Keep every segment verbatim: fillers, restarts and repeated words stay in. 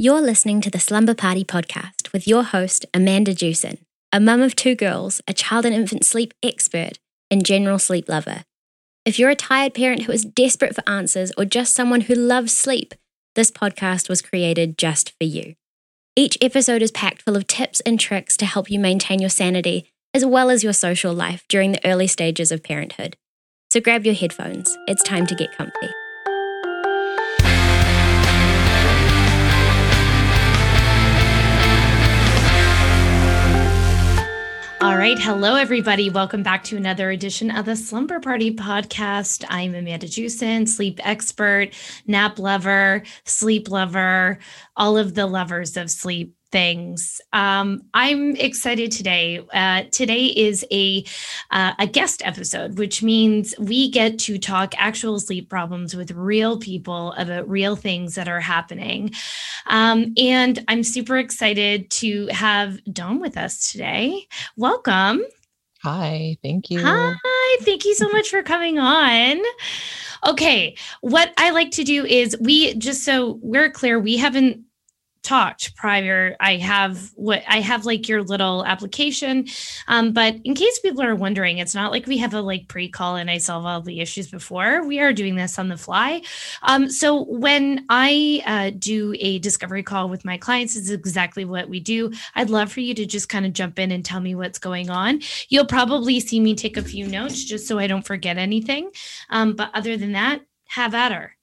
You're listening to the Slumber Party Podcast with your host, Amanda Jewson, a mum of two girls, a child and infant sleep expert, and general sleep lover. If you're a tired parent who is desperate for answers or just someone who loves sleep, this podcast was created just for you. Each episode is packed full of tips and tricks to help you maintain your sanity as well as your social life during the early stages of parenthood. So grab your headphones. It's time to get comfy. All right. Hello, everybody. Welcome back to another edition of the Slumber Party Podcast. I'm Amanda Jewson, sleep expert, nap lover, sleep lover, all of the lovers of sleep things. Um, I'm excited today. Uh, today is a uh, a guest episode, which means we get to talk actual sleep problems with real people about real things that are happening. Um, and I'm super excited to have Dawn with us today. Welcome. Hi, thank you. Hi, thank you so much for coming on. Okay, what I like to do is we, just so we're clear, we haven't talked prior. I have what I have like your little application. Um, but in case people are wondering, it's not like we have a like pre-call and I solve all the issues before. We are doing this on the fly. Um, so when I uh, do a discovery call with my clients, it's exactly what we do. I'd love for you to just kind of jump in and tell me what's going on. You'll probably see me take a few notes just so I don't forget anything. Um, but other than that, have at her.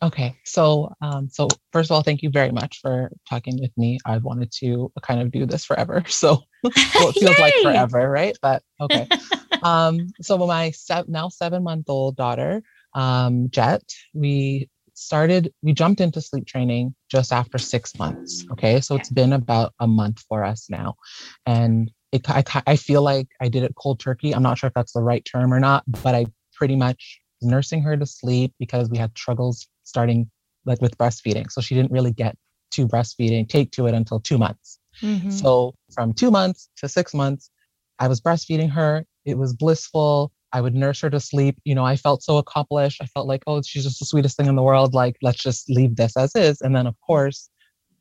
Okay. So, um, so first of all, thank you very much for talking with me. I've wanted to kind of do this forever. So well, it feels like forever, right? But okay. um, so my sev- now seven month old daughter, um, Jet, we started, we jumped into sleep training just after six months. Okay. So it's been about a month for us now. And it, I, I feel like I did it cold turkey. I'm not sure if that's the right term or not, but I pretty much nursing her to sleep because we had struggles starting like with breastfeeding. So she didn't really get to breastfeeding, take to it until two months. Mm-hmm. So from two months to six months, I was breastfeeding her. It was blissful. I would nurse her to sleep. You know, I felt so accomplished. I felt like, oh, she's just the sweetest thing in the world. Like, let's just leave this as is. And then of course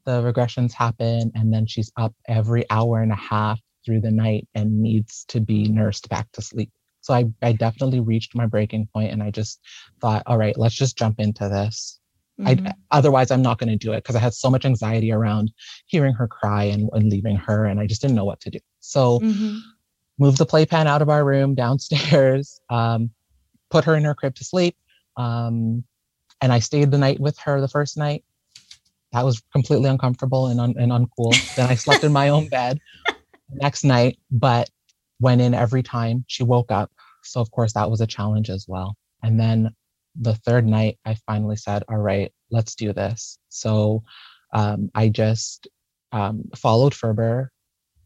the regressions happen. And then she's up every hour and a half through the night and needs to be nursed back to sleep. So I, I definitely reached my breaking point and I just thought, all right, let's just jump into this. Mm-hmm. I, otherwise, I'm not going to do it because I had so much anxiety around hearing her cry and, and leaving her. And I just didn't know what to do. So mm-hmm. moved the playpen out of our room downstairs, um, put her in her crib to sleep. Um, and I stayed the night with her the first night. That was completely uncomfortable and, un, and uncool. Then I slept in my own bed the next night, but went in every time she woke up. So of course that was a challenge as well. And then the third night I finally said, all right, let's do this. So um, I just um, followed Ferber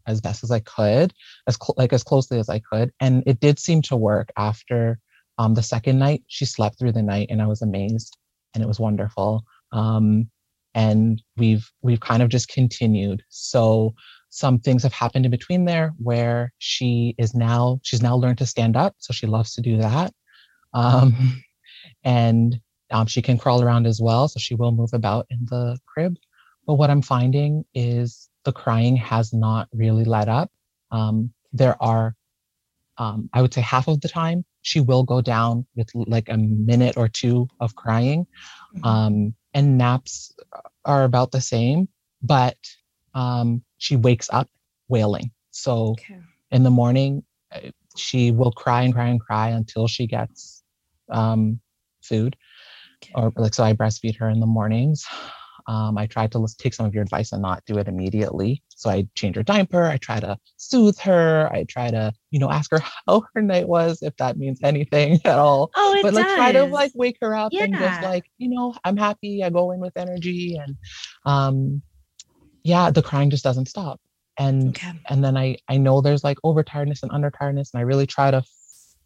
as best as I could, as cl- like as closely as I could. And it did seem to work after um, the second night. She slept through the night and I was amazed and it was wonderful. Um, and we've, we've kind of just continued. So some things have happened in between there where she is now, she's now learned to stand up. So she loves to do that. Um, and um, she can crawl around as well. So she will move about in the crib. But what I'm finding is the crying has not really let up. Um, there are, um, I would say half of the time, she will go down with like a minute or two of crying. Um, and naps are about the same, but um, she wakes up wailing. So okay. in the morning, she will cry and cry and cry until she gets um, food. Okay. Or like, so I breastfeed her in the mornings. Um, I try to take some of your advice and not do it immediately. So I change her diaper. I try to soothe her. I try to, you know, ask her how her night was, if that means anything at all. Oh, it but like does. Try to like wake her up yeah. and just like, you know, I'm happy. I go in with energy and, um, yeah, the crying just doesn't stop. And okay. and then I, I know there's like overtiredness and undertiredness. And I really try to f-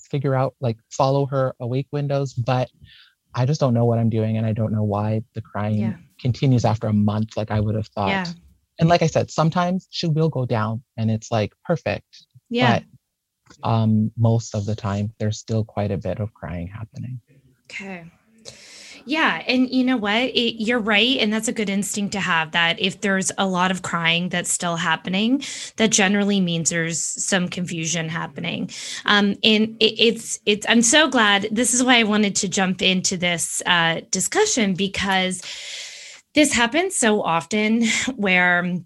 figure out, like follow her awake windows, but I just don't know what I'm doing. And I don't know why the crying yeah. continues after a month, like I would have thought. Yeah. And like I said, sometimes she will go down and it's like perfect. Yeah. But um, most of the time, there's still quite a bit of crying happening. Okay. Yeah. And you know what? It, you're right. And that's a good instinct to have, that if there's a lot of crying that's still happening, that generally means there's some confusion happening. Um, and it, it's, it's, I'm so glad. This is why I wanted to jump into this uh, discussion, because this happens so often where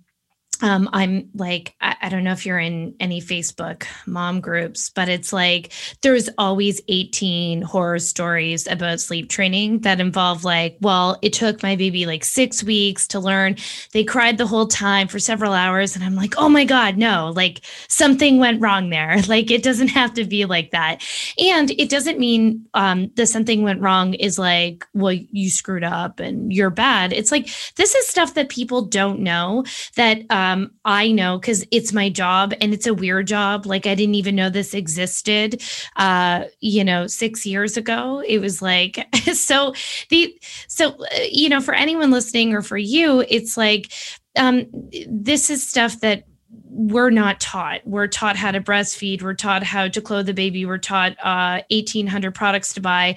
Um, I'm like, I, I don't know if you're in any Facebook mom groups, but it's like, there's always eighteen horror stories about sleep training that involve like, well, it took my baby like six weeks to learn. They cried the whole time for several hours. And I'm like, oh my God, no, like something went wrong there. Like, it doesn't have to be like that. And it doesn't mean um, that something went wrong is like, well, you screwed up and you're bad. It's like, this is stuff that people don't know that, um, Um, I know, because it's my job, and it's a weird job. Like, I didn't even know this existed, uh, you know, six years ago. It was like, so the, so, you know, for anyone listening or for you, it's like, um, this is stuff that we're not taught. We're taught how to breastfeed. We're taught how to clothe the baby. We're taught uh, eighteen hundred products to buy.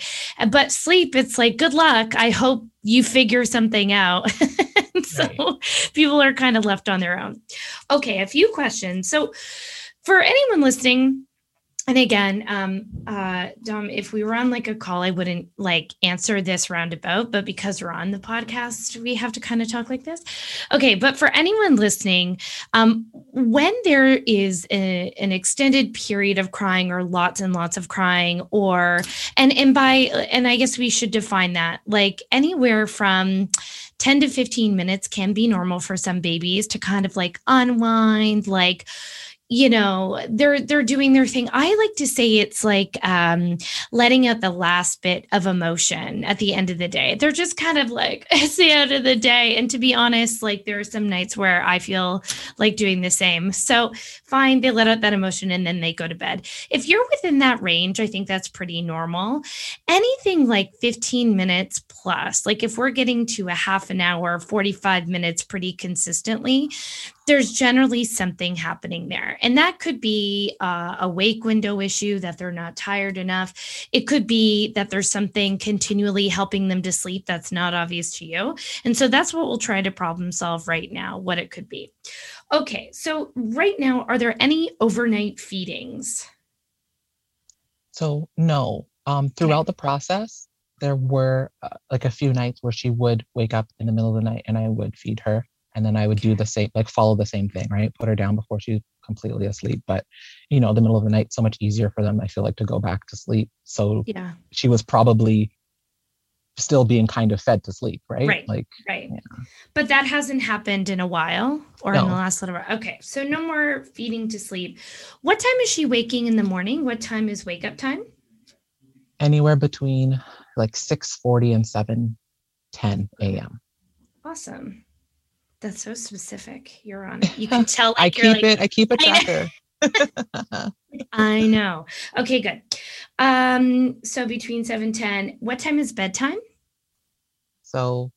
But sleep, it's like, good luck. I hope you figure something out. So right. People are kind of left on their own. Okay, a few questions. So for anyone listening, and again, um, uh, Dom, if we were on like a call, I wouldn't like answer this roundabout, but because we're on the podcast, we have to kind of talk like this. Okay. But for anyone listening, um, when there is a, an extended period of crying, or lots and lots of crying, or, and, and by, and I guess we should define that, like anywhere from ten to fifteen minutes can be normal for some babies to kind of like unwind, like, you know, they're, they're doing their thing. I like to say it's like um, letting out the last bit of emotion at the end of the day. They're just kind of like, it's the end of the day. And to be honest, like there are some nights where I feel like doing the same. So fine, they let out that emotion and then they go to bed. If you're within that range, I think that's pretty normal. Anything like fifteen minutes plus, like if we're getting to a half an hour, forty-five minutes pretty consistently, there's generally something happening there. And that could be uh, a wake window issue, that they're not tired enough. It could be that there's something continually helping them to sleep that's not obvious to you. And so that's what we'll try to problem solve right now, what it could be. Okay, so right now, are there any overnight feedings? So no, um, throughout okay. the process, there were uh, like a few nights where she would wake up in the middle of the night and I would feed her. And then I would do the same, like follow the same thing, right? Put her down before she's completely asleep. But, you know, the middle of the night, so much easier for them, I feel like, to go back to sleep. So yeah. She was probably still being kind of fed to sleep, right? Right, like, right. Yeah. But that hasn't happened in a while or no. in the last little while. Okay, so no more feeding to sleep. What time is she waking in the morning? What time is wake up time? Anywhere between like six forty and seven ten a.m. Awesome. That's so specific. You're on it. You can tell. Like, I keep like, it. I keep a tracker. I know. Okay, good. Um, so between seven ten, what time is bedtime? So,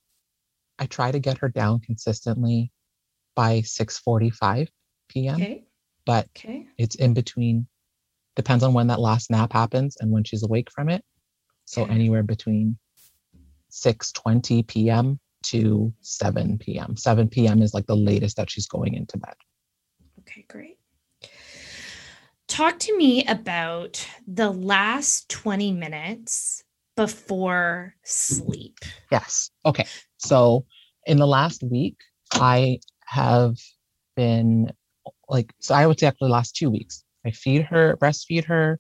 I try to get her down consistently by six forty-five p.m. Okay. But okay. It's in between. Depends on when that last nap happens and when she's awake from it. So okay. Anywhere between six twenty p.m. to seven p.m. seven p.m. is like the latest that she's going into bed. Okay, great. Talk to me about the last twenty minutes before sleep. Yes. Okay. So in the last week, I have been like, so I would say actually the last two weeks, I feed her, breastfeed her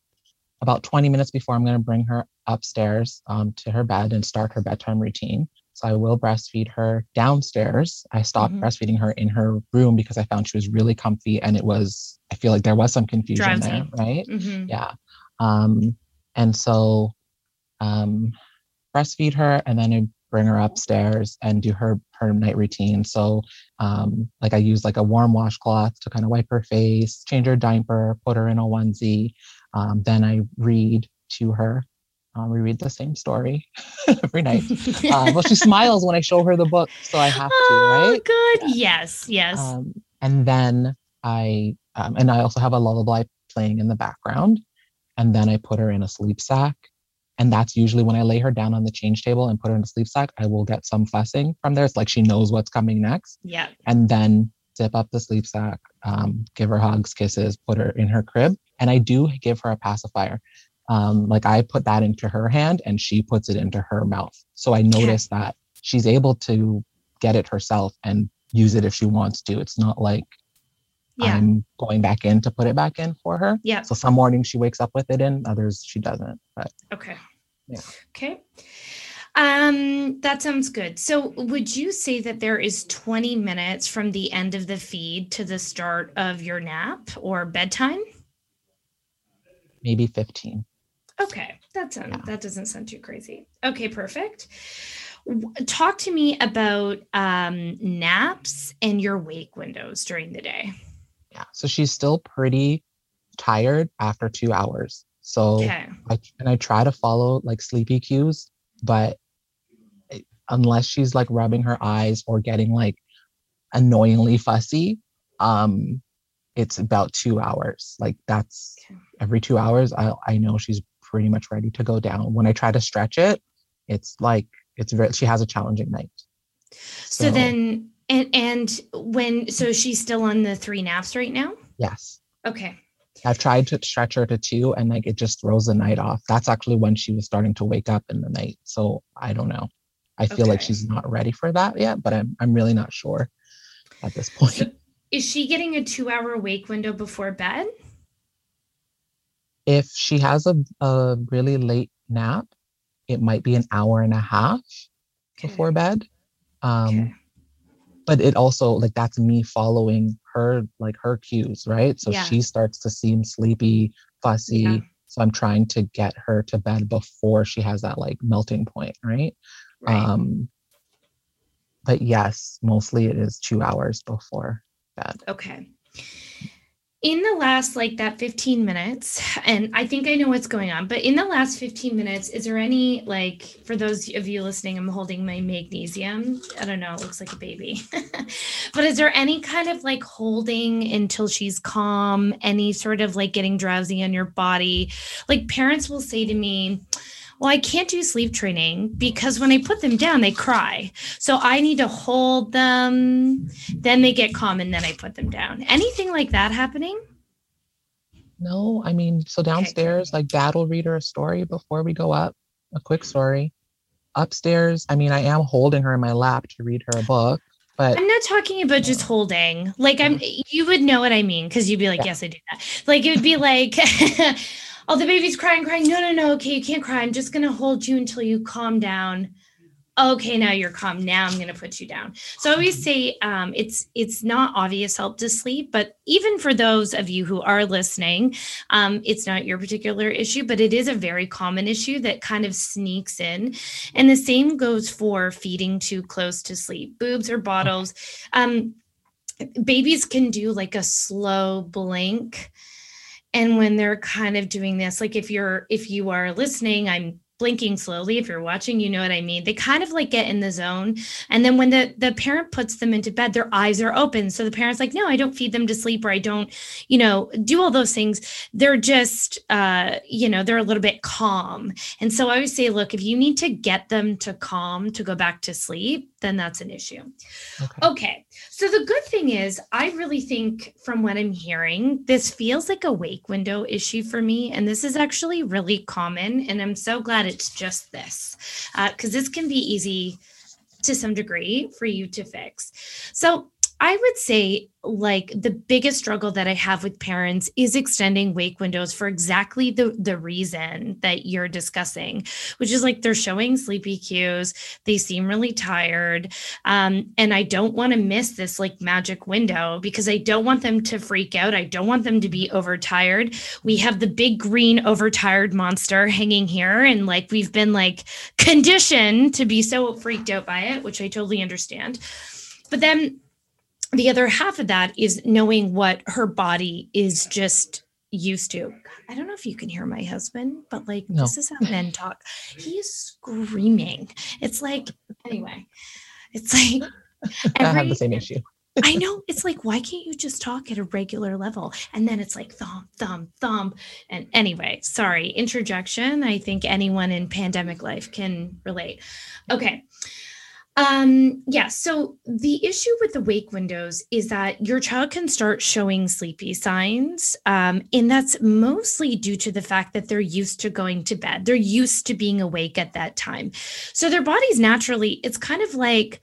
about twenty minutes before I'm going to bring her upstairs um, to her bed and start her bedtime routine. So I will breastfeed her downstairs. I stopped mm-hmm. breastfeeding her in her room because I found she was really comfy, and it was, I feel like there was some confusion Drives there, me. Right? Mm-hmm. Yeah. Um, and so um, breastfeed her, and then I bring her upstairs and do her, her night routine. So um, like I use like a warm washcloth to kind of wipe her face, change her diaper, put her in a onesie. Um, then I read to her. Um, we read the same story every night. Uh, well, she smiles when I show her the book, so I have oh, to, right? Oh, good. Yeah. Yes, yes. Um, and then I, um, and I also have a lullaby playing in the background. And then I put her in a sleep sack. And that's usually when I lay her down on the change table and put her in a sleep sack, I will get some fussing from there. It's like she knows what's coming next. Yeah. And then zip up the sleep sack, um, give her hugs, kisses, put her in her crib. And I do give her a pacifier. Um, like I put that into her hand and she puts it into her mouth. So I notice yeah. that she's able to get it herself and use it if she wants to. It's not like yeah. I'm going back in to put it back in for her. Yeah. So some mornings she wakes up with it in, others she doesn't. But okay. Yeah. Okay. Um, that sounds good. So would you say that there is twenty minutes from the end of the feed to the start of your nap or bedtime? Maybe fifteen. Okay. That's, yeah. that doesn't sound too crazy. Okay. Perfect. Talk to me about, um, naps and your wake windows during the day. Yeah. So she's still pretty tired after two hours. So okay. I, and I try to follow like sleepy cues, but it, unless she's like rubbing her eyes or getting like annoyingly fussy, um, it's about two hours. Like that's okay. every two hours. I I know she's pretty much ready to go down. When I try to stretch it, it's like, it's very, she has a challenging night. So, so then, and, and when, so she's still on the three naps right now? Yes. Okay. I've tried to stretch her to two and like, it just throws the night off. That's actually when she was starting to wake up in the night. So I don't know. I feel okay. like she's not ready for that yet, but I'm, I'm really not sure at this point. So is she getting a two hour wake window before bed? If she has a, a really late nap, it might be an hour and a half okay. before bed. Um, okay. But it also like, that's me following her, like her cues, right? So yeah. she starts to seem sleepy, fussy. Yeah. So I'm trying to get her to bed before she has that like melting point. Right. right. Um, but yes, mostly it is two hours before bed. Okay. In the last, like that fifteen minutes, and I think I know what's going on, but in the last fifteen minutes, is there any, like, for those of you listening, I'm holding my magnesium. I don't know. It looks like a baby, but is there any kind of like holding until she's calm, any sort of like getting drowsy on your body? Like parents will say to me, well, I can't do sleep training because when I put them down, they cry. So I need to hold them. Then they get calm and then I put them down. Anything like that happening? No, I mean, so downstairs, okay. like dad will read her a story before we go up, a quick story. Upstairs, I mean, I am holding her in my lap to read her a book, but I'm not talking about just holding. Like I'm, you would know what I mean. Cause you'd be like, yeah. yes, I do that. Like, it would be like, oh, the baby's crying, crying. No, no, no. Okay. You can't cry. I'm just going to hold you until you calm down. Okay. Now you're calm. Now I'm going to put you down. So I always say, um, it's, it's not obvious help to sleep, but even for those of you who are listening, um, it's not your particular issue, but it is a very common issue that kind of sneaks in. And the same goes for feeding too close to sleep, boobs or bottles. Um, babies can do like a slow blink. And when they're kind of doing this, like if you're, if you are listening, I'm blinking slowly. If you're watching, you know what I mean? They kind of like get in the zone. And then when the, the parent puts them into bed, their eyes are open. So the parent's like, no, I don't feed them to sleep or I don't, you know, do all those things. They're just, uh, you know, they're a little bit calm. And so I always say, look, if you need to get them to calm to go back to sleep, then that's an issue. Okay. okay. So the good thing is, I really think from what I'm hearing, this feels like a wake window issue for me. And this is actually really common. And I'm so glad it's just this, uh, because this can be easy to some degree for you to fix. So I would say like the biggest struggle that I have with parents is extending wake windows for exactly the, the reason that you're discussing, which is like, they're showing sleepy cues. They seem really tired. Um, and I don't want to miss this like magic window because I don't want them to freak out. I don't want them to be overtired. We have the big green overtired monster hanging here. And like, we've been like conditioned to be so freaked out by it, which I totally understand. But then the other half of that is knowing what her body is just used to. I don't know if you can hear my husband, but like, no. This is how men talk. He is screaming. It's like, anyway, it's like, every, I have the same issue. I know. It's like, why can't you just talk at a regular level? And then it's like thump, thump, thump. And anyway, sorry, interjection. I think anyone in pandemic life can relate. Okay. Um, yeah. So the issue with the wake windows is that your child can start showing sleepy signs. Um, and that's mostly due to the fact that they're used to going to bed. They're used to being awake at that time. So their bodies naturally, it's kind of like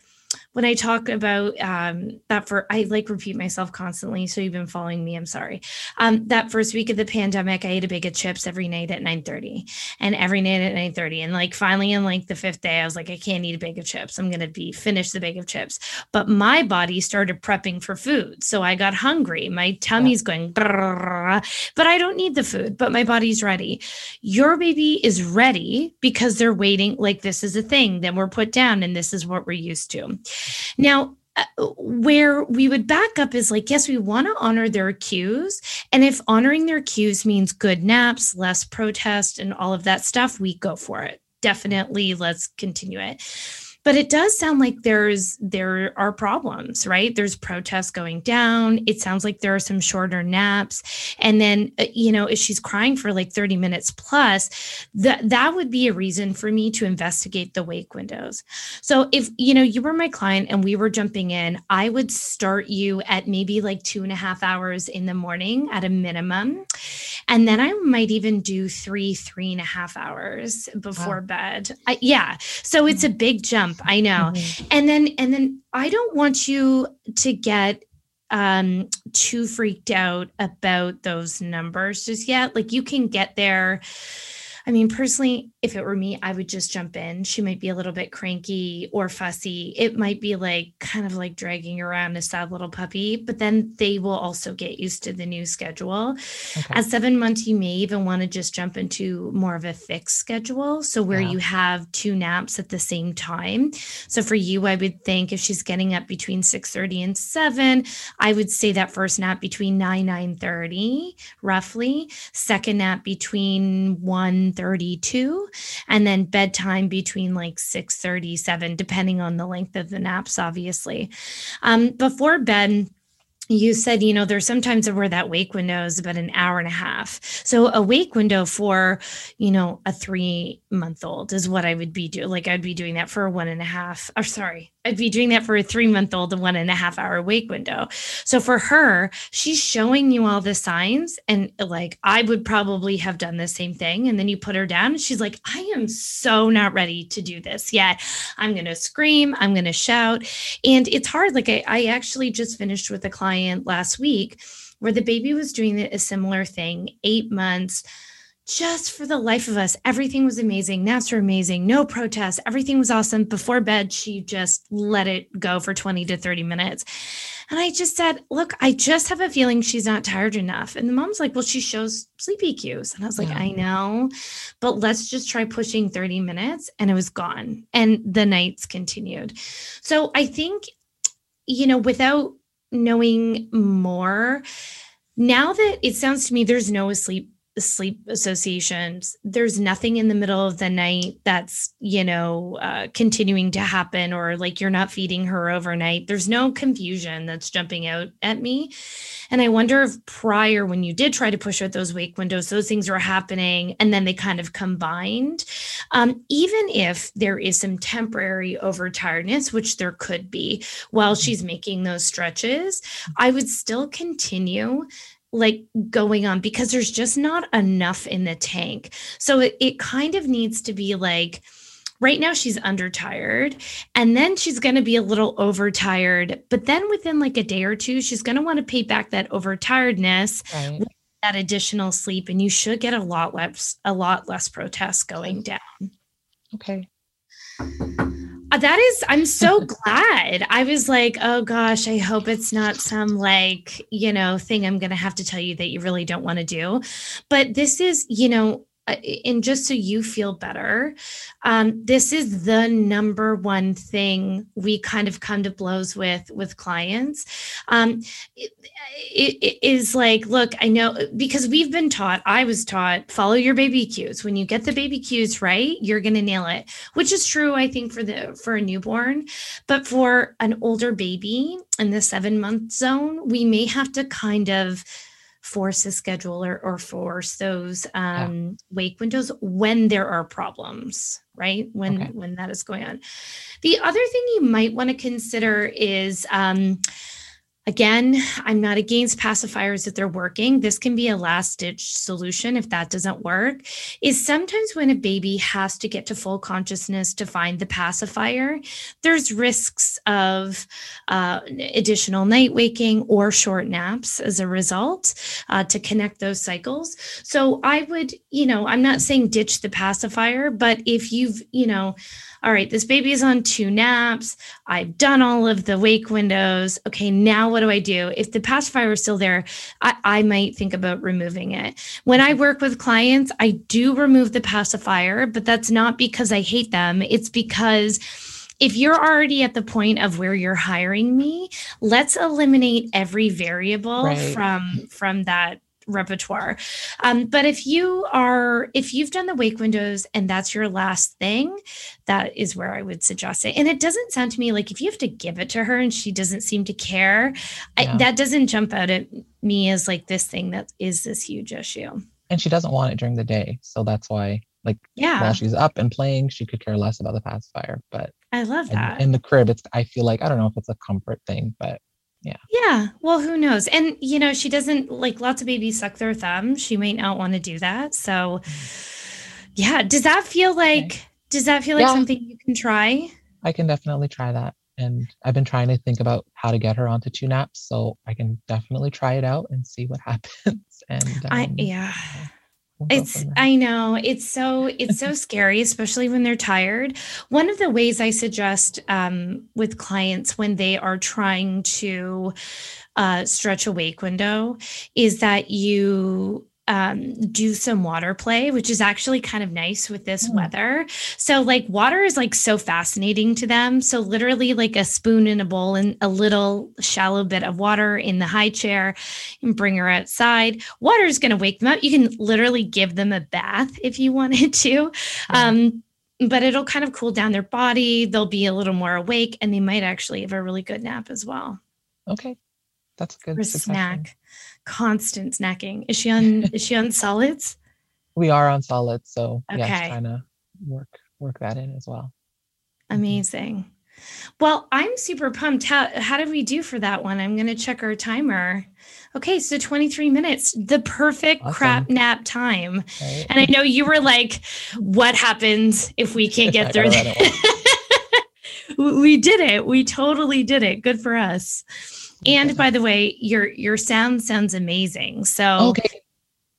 when I talk about um, that for, I like repeat myself constantly. So you've been following me. I'm sorry. Um, that first week of the pandemic, I ate a bag of chips every night at nine thirty and every night at nine thirty. And like finally, in like the fifth day, I was like, I can't eat a bag of chips. I'm going to be finished the bag of chips. But my body started prepping for food. So I got hungry. My tummy's going, but I don't need the food, but my body's ready. Your baby is ready because they're waiting. Like this is a thing. Then we're put down and this is what we're used to. Now, uh, where we would back up is like, yes, we want to honor their cues. And if honoring their cues means good naps, less protest, and all of that stuff, we go for it. Definitely. Let's continue it. But it does sound like there's there are problems, right? There's protests going down. It sounds like there are some shorter naps. And then, you know, if she's crying for like thirty minutes plus, that that would be a reason for me to investigate the wake windows. So if, you know, you were my client and we were jumping in, I would start you at maybe like two and a half hours in the morning at a minimum. And then I might even do three, three and a half hours before wow. bed. I, yeah. So it's a big jump. I know. Mm-hmm. And then, and then I don't want you to get um, too freaked out about those numbers just yet. Like you can get there. I mean, personally, if it were me, I would just jump in. She might be a little bit cranky or fussy. It might be like kind of like dragging around a sad little puppy, but then they will also get used to the new schedule. Okay. At seven months, you may even want to just jump into more of a fixed schedule. So where yeah. you have two naps at the same time. So for you, I would think if she's getting up between six thirty and seven, I would say that first nap between nine, nine thirty, roughly. Second nap between one thirty-two, and then bedtime between like six thirty, seven, depending on the length of the naps, obviously. Um, before bed, you said, you know, there's sometimes where that wake window is about an hour and a half. So a wake window for, you know, a three month old is what I would be doing. Like I'd be doing that for a one and a half, or sorry, I'd be doing that for a three month old, a one and a half hour wake window. So for her, she's showing you all the signs. And like, I would probably have done the same thing. And then you put her down and she's like, I am so not ready to do this yet. I'm going to scream. I'm going to shout. And it's hard. Like I, I actually just finished with a client last week where the baby was doing a similar thing, eight months, just for the life of us. Everything was amazing. Naps were amazing. No protests. Everything was awesome. Before bed, she just let it go for twenty to thirty minutes. And I just said, look, I just have a feeling she's not tired enough. And the mom's like, well, she shows sleepy cues. And I was like, yeah. I know, but let's just try pushing thirty minutes. And it was gone. And the nights continued. So I think, you know, without knowing more now, that it sounds to me there's no sleep sleep associations, there's nothing in the middle of the night that's, you know, uh, continuing to happen, or like you're not feeding her overnight. There's no confusion that's jumping out at me. And I wonder if prior, when you did try to push out those wake windows, those things were happening and then they kind of combined. Um, even if there is some temporary overtiredness, which there could be while she's making those stretches, I would still continue like going on because there's just not enough in the tank. So it, it kind of needs to be like, right now she's undertired and then she's going to be a little overtired, but then within like a day or two, she's going to want to pay back that overtiredness right. with that additional sleep. And you should get a lot less, a lot less protests going down. Okay. That is, I'm so glad. I was like, oh gosh, I hope it's not some like, you know, thing I'm going to have to tell you that you really don't want to do. But this is, you know, and just so you feel better, um, this is the number one thing we kind of come to blows with, with clients. Um, it, it is like, look, I know, because we've been taught, I was taught, follow your baby cues. When you get the baby cues right, you're going to nail it, which is true, I think, for the, for a newborn, but for an older baby in the seven month zone, we may have to kind of force a schedule or, or force those um, yeah. wake windows when there are problems, right? When, okay. when that is going on. The other thing you might want to consider is, um, again, I'm not against pacifiers if they're working. This can be a last ditch solution if that doesn't work, is sometimes when a baby has to get to full consciousness to find the pacifier, there's risks of uh, additional night waking or short naps as a result uh, to connect those cycles. So I would, you know, I'm not saying ditch the pacifier, but if you've, you know, all right, this baby is on two naps. I've done all of the wake windows. Okay, now what do I do? If the pacifier is still there, I, I might think about removing it. When I work with clients, I do remove the pacifier, but that's not because I hate them. It's because if you're already at the point of where you're hiring me, let's eliminate every variable right. from, from that repertoire. Um, but if you are, if you've done the wake windows and that's your last thing, that is where I would suggest it. And it doesn't sound to me like if you have to give it to her and she doesn't seem to care, yeah. I, that doesn't jump out at me as like this thing that is this huge issue. And she doesn't want it during the day. So that's why, like, yeah. while she's up and playing, she could care less about the pacifier. But I love that. In, in the crib, it's, I feel like, I don't know if it's a comfort thing, but yeah. Yeah. Well, who knows? And, you know, she doesn't, like, lots of babies suck their thumb. She might not want to do that. So yeah. Does that feel like, okay. does that feel like yeah. something you can try? I can definitely try that. And I've been trying to think about how to get her onto two naps. So I can definitely try it out and see what happens. And um, I, yeah. yeah. It's, I know it's so, it's so scary, especially when they're tired. One of the ways I suggest, um, with clients when they are trying to, uh, stretch a wake window is that you, um, do some water play, which is actually kind of nice with this mm. weather. So like water is like so fascinating to them. So literally like a spoon in a bowl and a little shallow bit of water in the high chair and bring her outside. Water is going to wake them up. You can literally give them a bath if you wanted to. Mm. Um, but it'll kind of cool down their body. They'll be a little more awake and they might actually have a really good nap as well. Okay. That's a good for snack. Constant snacking. Is she on? Is she on solids? We are on solids, so okay. yeah, trying to work work that in as well. Amazing. Mm-hmm. Well, I'm super pumped. How how did we do for that one? I'm going to check our timer. Okay, so twenty-three minutes, the perfect awesome. crap nap time. Right. And I know you were like, "What happens if we can't get through this?" We did it. We totally did it. Good for us. And by the way, your your sound sounds amazing. So okay.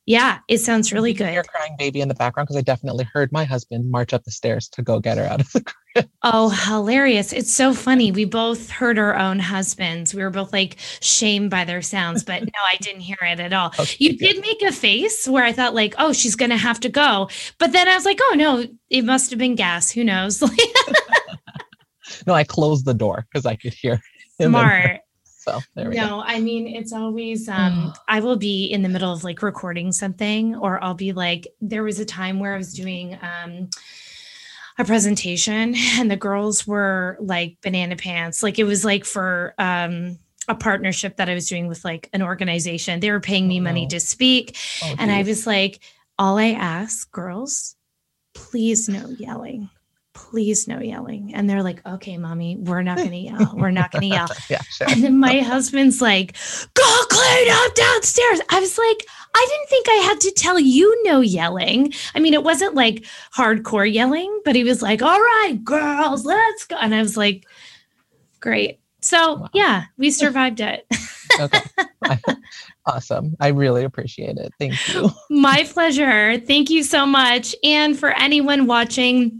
yeah, it sounds really good. You're crying baby in the background because I definitely heard my husband march up the stairs to go get her out of the crib. Oh, hilarious. It's so funny. We both heard our own husbands. We were both like shamed by their sounds, but no, I didn't hear it at all. Okay, you good. did make a face where I thought like, oh, she's going to have to go. But then I was like, oh no, it must have been gas. Who knows? No, I closed the door because I could hear him. Smart. So there we no, go. No, I mean, it's always, um, I will be in the middle of like recording something, or I'll be like, there was a time where I was doing, um, a presentation and the girls were like banana pants. Like it was like for, um, a partnership that I was doing with like an organization. They were paying me oh, money no. to speak. Oh, and geez. I was like, all I ask girls, please no yelling. Please no yelling. And they're like, okay, mommy, we're not going to yell. We're not going to yell. yeah, sure. And then my husband's like, go clean up downstairs. I was like, I didn't think I had to tell you no yelling. I mean, it wasn't like hardcore yelling, but he was like, all right, girls, let's go. And I was like, great. So wow. yeah, we survived it. Okay. Awesome. I really appreciate it. Thank you. My pleasure. Thank you so much. And for anyone watching,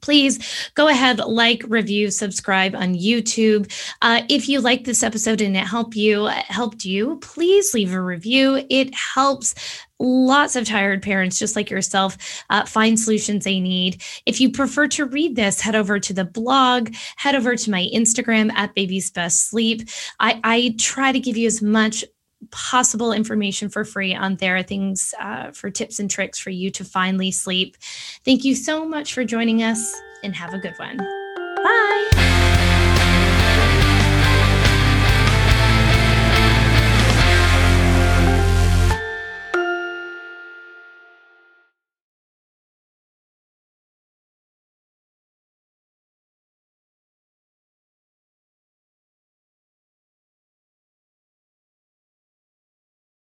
please go ahead, like, review, subscribe on YouTube. Uh, if you like this episode and it helped you, helped you, please leave a review. It helps lots of tired parents just like yourself uh, find solutions they need. If you prefer to read this, head over to the blog, head over to my Instagram at Baby's Best Sleep. I, I try to give you as much possible information for free on there, things uh, for tips and tricks for you to finally sleep. Thank you so much for joining us, and have a good one. Bye.